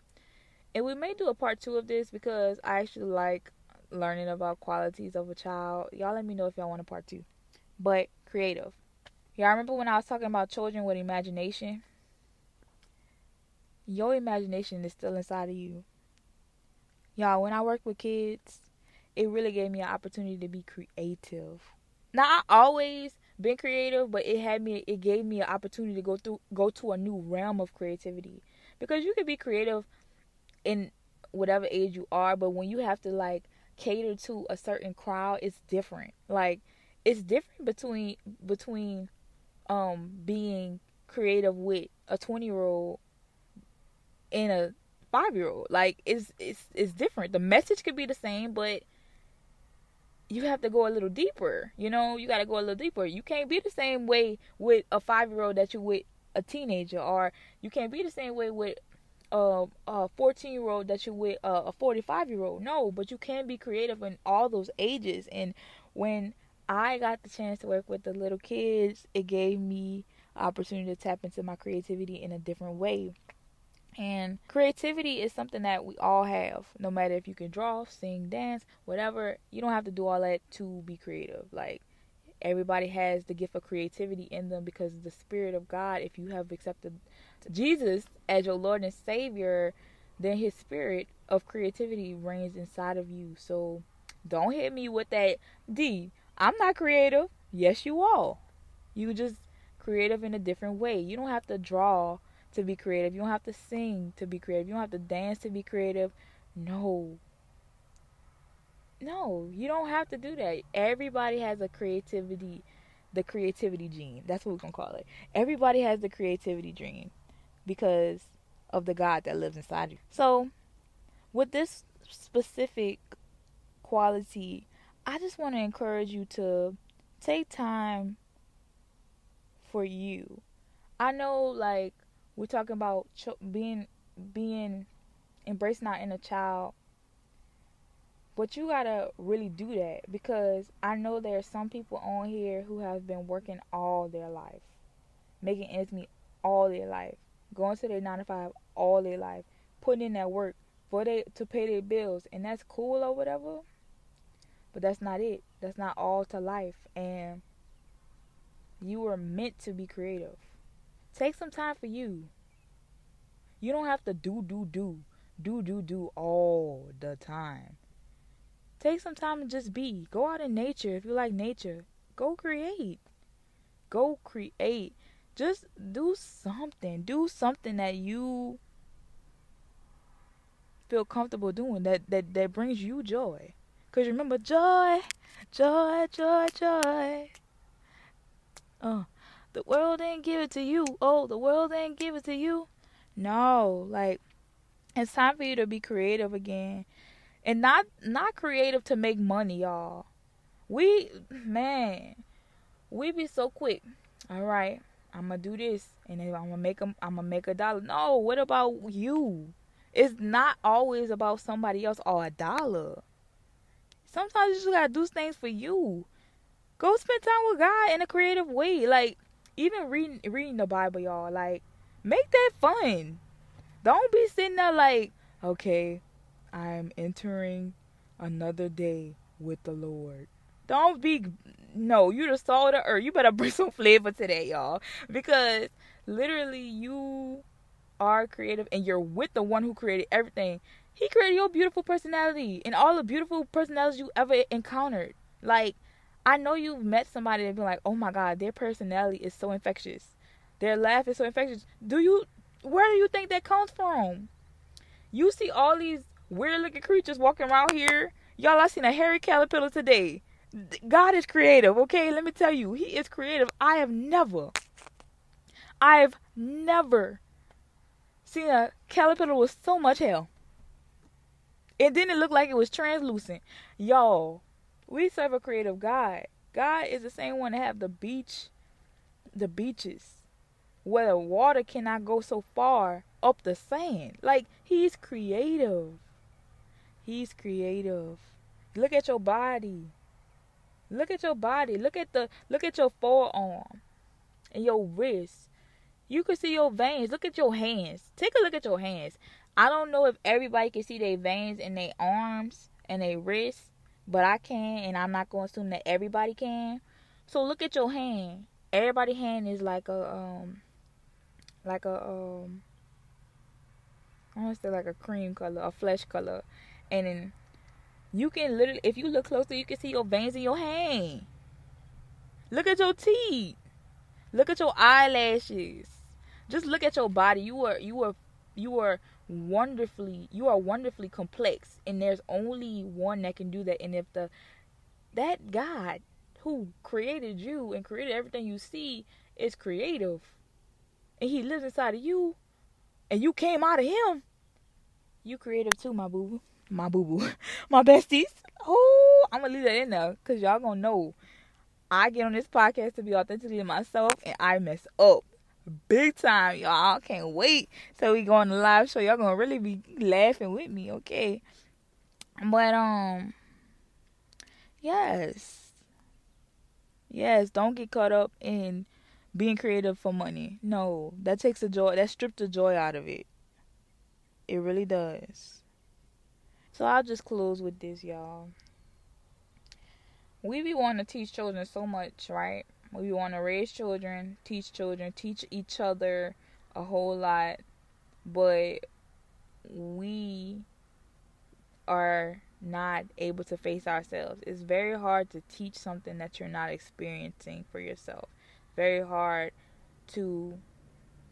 And we may do a part 2 of this because I actually like learning about qualities of a child. Y'all let me know if y'all want a part 2. But creative. Y'all remember when I was talking about children with imagination? Your imagination is still inside of you. Y'all, when I worked with kids, it really gave me an opportunity to be creative. Now, I always been creative, but it gave me an opportunity to go to a new realm of creativity. Because you can be creative in whatever age you are, but when you have to, like, cater to a certain crowd, it's different. Like, it's different between being creative with a 20-year-old and a 5-year-old. Like, it's different. The message could be the same, but you have to go a little deeper. You know, you got to go a little deeper. You can't be the same way with a 5-year-old that you with a teenager, or you can't be the same way with a 14-year-old that you with a 45-year-old. No, but you can be creative in all those ages. And when I got the chance to work with the little kids, it gave me an opportunity to tap into my creativity in a different way. And creativity is something that we all have, no matter if you can draw, sing, dance, whatever. You don't have to do all that to be creative. Like, everybody has the gift of creativity in them because the Spirit of God, if you have accepted Jesus as your Lord and Savior, then his spirit of creativity reigns inside of you. So don't hit me with that, D, I'm not creative. Yes, you are. You just creative in a different way. You don't have to draw to be creative. You don't have to sing to be creative. You don't have to dance to be creative. No, you don't have to do that. Everybody has a creativity, the creativity gene. That's what we're going to call it. Everybody has the creativity gene because of the God that lives inside you. So with this specific quality, I just want to encourage you to take time for you. I know, like, we're talking about embracing our inner child, but you gotta really do that, because I know there are some people on here who have been working all their life, making ends meet all their life, going to their 9-to-5 all their life, putting in that work to pay their bills, and that's cool or whatever, but that's not it. That's not all to life, and you were meant to be creative. Take some time for you. You don't have to do all the time. Take some time to just be. Go out in nature. If you like nature, go create. Go create. Just do something. Do something that you feel comfortable doing, that brings you joy. Because remember, joy, joy, joy, joy. The world didn't give it to you. Oh, the world didn't give it to you. No, like, it's time for you to be creative again. And not creative to make money, y'all. We be so quick. All right, I'm gonna do this, and then I'm gonna make a dollar. No, what about you? It's not always about somebody else or a dollar. Sometimes you just gotta do things for you. Go spend time with God in a creative way. Like, even reading the Bible, y'all. Like, make that fun. Don't be sitting there like, okay, I'm entering another day with the Lord. You the salt of the earth. You better bring some flavor to that, y'all. Because literally you are creative and you're with the one who created everything. He created your beautiful personality and all the beautiful personalities you ever encountered. Like, I know you've met somebody and been like, oh my God, their personality is so infectious. Their laugh is so infectious. Where do you think that comes from? You see all these weird looking creatures walking around here. Y'all, I seen a hairy caterpillar today. God is creative, okay? Let me tell you, He is creative. I've never seen a caterpillar with so much hair. It didn't look like it was translucent. Y'all, we serve a creative God. God is the same one that have the beaches where the water cannot go so far up the sand. Like, He's creative. He's creative. Look at your body. Look at your body. Look at your forearm and your wrist. You can see your veins. Look at your hands. Take a look at your hands. I don't know if everybody can see their veins in their arms and their wrists, but I can, and I'm not going to assume that everybody can. So look at your hand. Everybody's hand is like a I want to say like a cream color, a flesh color. And then you can literally, if you look closer, you can see your veins in your hand. Look at your teeth. Look at your eyelashes. Just look at your body. You are wonderfully complex, and there's only one that can do that. And if that God who created you and created everything you see is creative, and He lives inside of you, and you came out of Him, you creative too, my boo-boo. My boo-boo. My besties. Oh, I'm going to leave that in there because y'all going to know I get on this podcast to be authentically myself, and I mess up big time, y'all. Can't wait till we go on the live show. Y'all going to really be laughing with me, okay? But, yes. Yes, don't get caught up in being creative for money. No, that takes the joy. That strips the joy out of it. It really does. So I'll just close with this, y'all. We be wanting to teach children so much, right? We want to raise children, teach each other a whole lot. But we are not able to face ourselves. It's very hard to teach something that you're not experiencing for yourself. Very hard to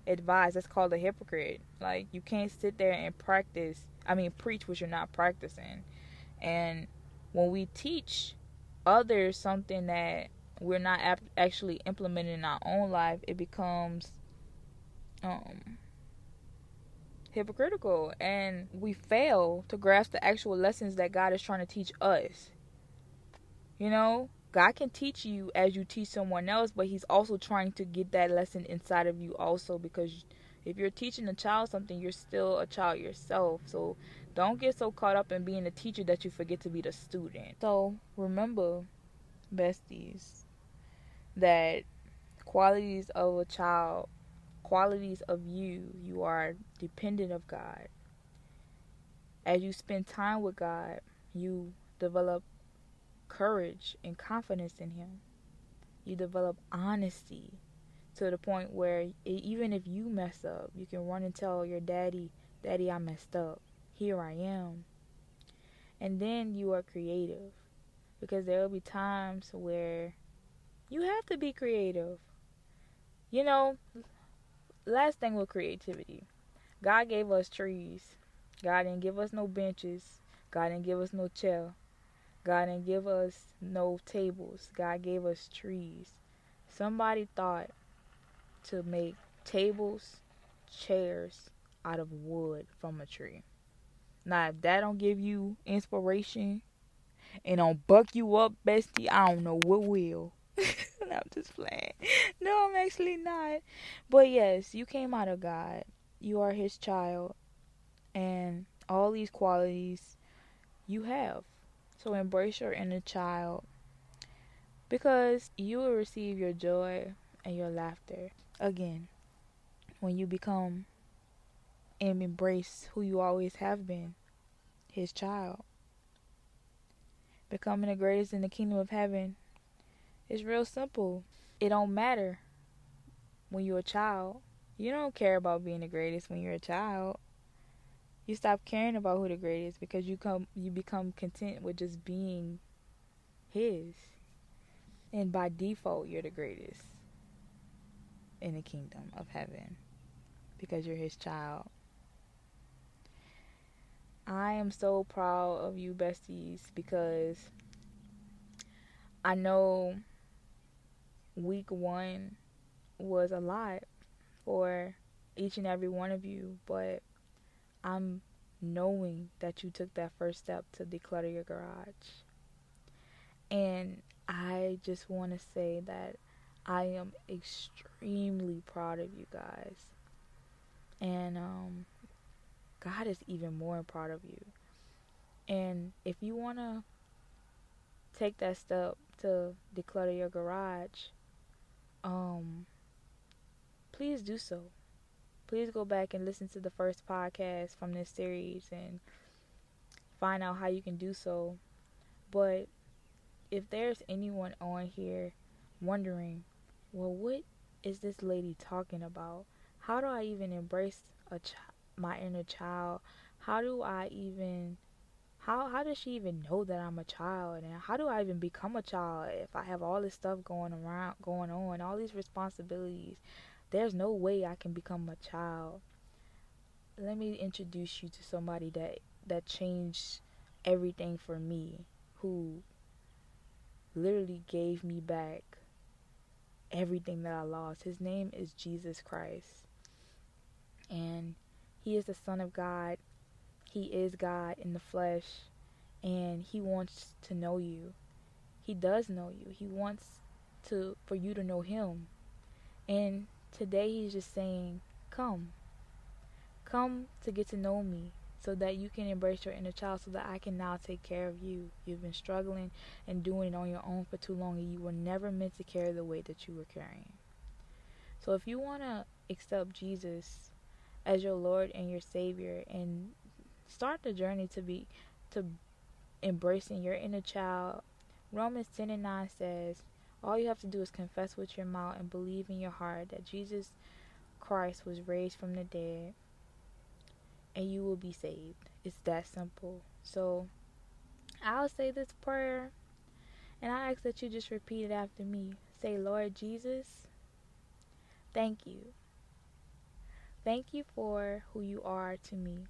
advise. That's called a hypocrite. Like, you can't sit there and preach what you're not practicing. And when we teach others something that we're not actually implementing in our own life, it becomes hypocritical, and we fail to grasp the actual lessons that God is trying to teach us. You know, God can teach you as you teach someone else, but he's also trying to get that lesson inside of you also, because if you're teaching a child something, you're still a child yourself. So don't get so caught up in being the teacher that you forget to be the student. So remember, besties, that qualities of a child, qualities of you are dependent of God. As you spend time with God, you develop courage and confidence in him. You develop honesty to the point where even if you mess up, you can run and tell your daddy, I messed up, here I am. And then you are creative, because there will be times where you have to be creative. You know, last thing with creativity, God gave us trees. God didn't give us no benches. God didn't give us no chair. God didn't give us no tables. God gave us trees. Somebody thought to make tables, chairs out of wood from a tree. Now, if that don't give you inspiration and don't buck you up, bestie, I don't know what will. No, I'm just playing. No, I'm actually not. But yes, you came out of God. You are his child. And all these qualities you have. So embrace your inner child, because you will receive your joy and your laughter again when you become and embrace who you always have been, his child. Becoming the greatest in the kingdom of heaven. It's real simple. It don't matter when you're a child. You don't care about being the greatest when you're a child. You stop caring about who the greatest, because you become content with just being his. And by default, you're the greatest in the kingdom of heaven, because you're his child. I am so proud of you, besties, because I know week one was a lot for each and every one of you, but I'm knowing that you took that first step to declutter your garage. And I just want to say that I am extremely proud of you guys. And God is even more proud of you. And if you want to take that step to declutter your garage, please do so. Please go back and listen to the first podcast from this series and find out how you can do so. But if there's anyone on here wondering, well, what is this lady talking about? How do I even embrace my inner child? How does she even know that I'm a child? And how do I even become a child if I have all this stuff going on, all these responsibilities? There's no way I can become a child. Let me introduce you to somebody that changed everything for me, who literally gave me back everything that I lost. His name is Jesus Christ. And he is the Son of God. He is God in the flesh. And he wants to know you. He does know you. He wants for you to know him. And today he's just saying, come to get to know me, so that you can embrace your inner child, so that I can now take care of you. You've been struggling and doing it on your own for too long, and you were never meant to carry the weight that you were carrying. So if you want to accept Jesus as your Lord and your Savior, and start the journey to embracing your inner child, Romans 10 and 9 says, all you have to do is confess with your mouth and believe in your heart that Jesus Christ was raised from the dead, and you will be saved. It's that simple. So I'll say this prayer, and I ask that you just repeat it after me. Say, Lord Jesus, thank you Thank you for who you are to me.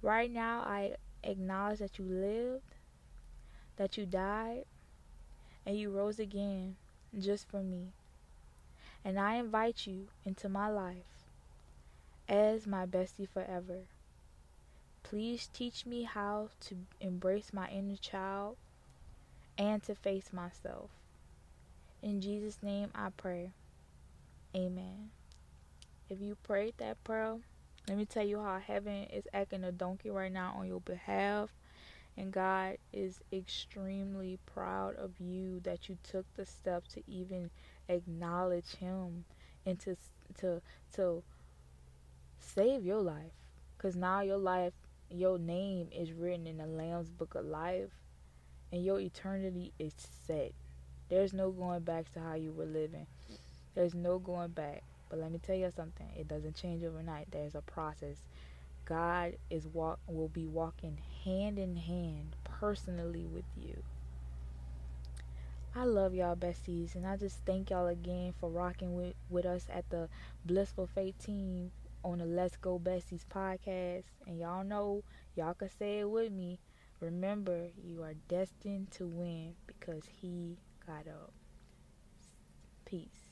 Right now, I acknowledge that you lived, that you died, and you rose again just for me. And I invite you into my life as my bestie forever. Please teach me how to embrace my inner child and to face myself. In Jesus' name I pray. Amen. If you prayed that prayer, let me tell you how heaven is acting a donkey right now on your behalf. And God is extremely proud of you that you took the step to even acknowledge him and to save your life. Because now your life, your name is written in the Lamb's Book of Life. And your eternity is set. There's no going back to how you were living. There's no going back. But let me tell you something. It doesn't change overnight. There's a process. God will be walking hand in hand personally with you. I love y'all besties. And I just thank y'all again for rocking with us at the Blissful Faith team on the Let's Go Besties podcast. And y'all know, y'all can say it with me. Remember, you are destined to win because he got up. Peace.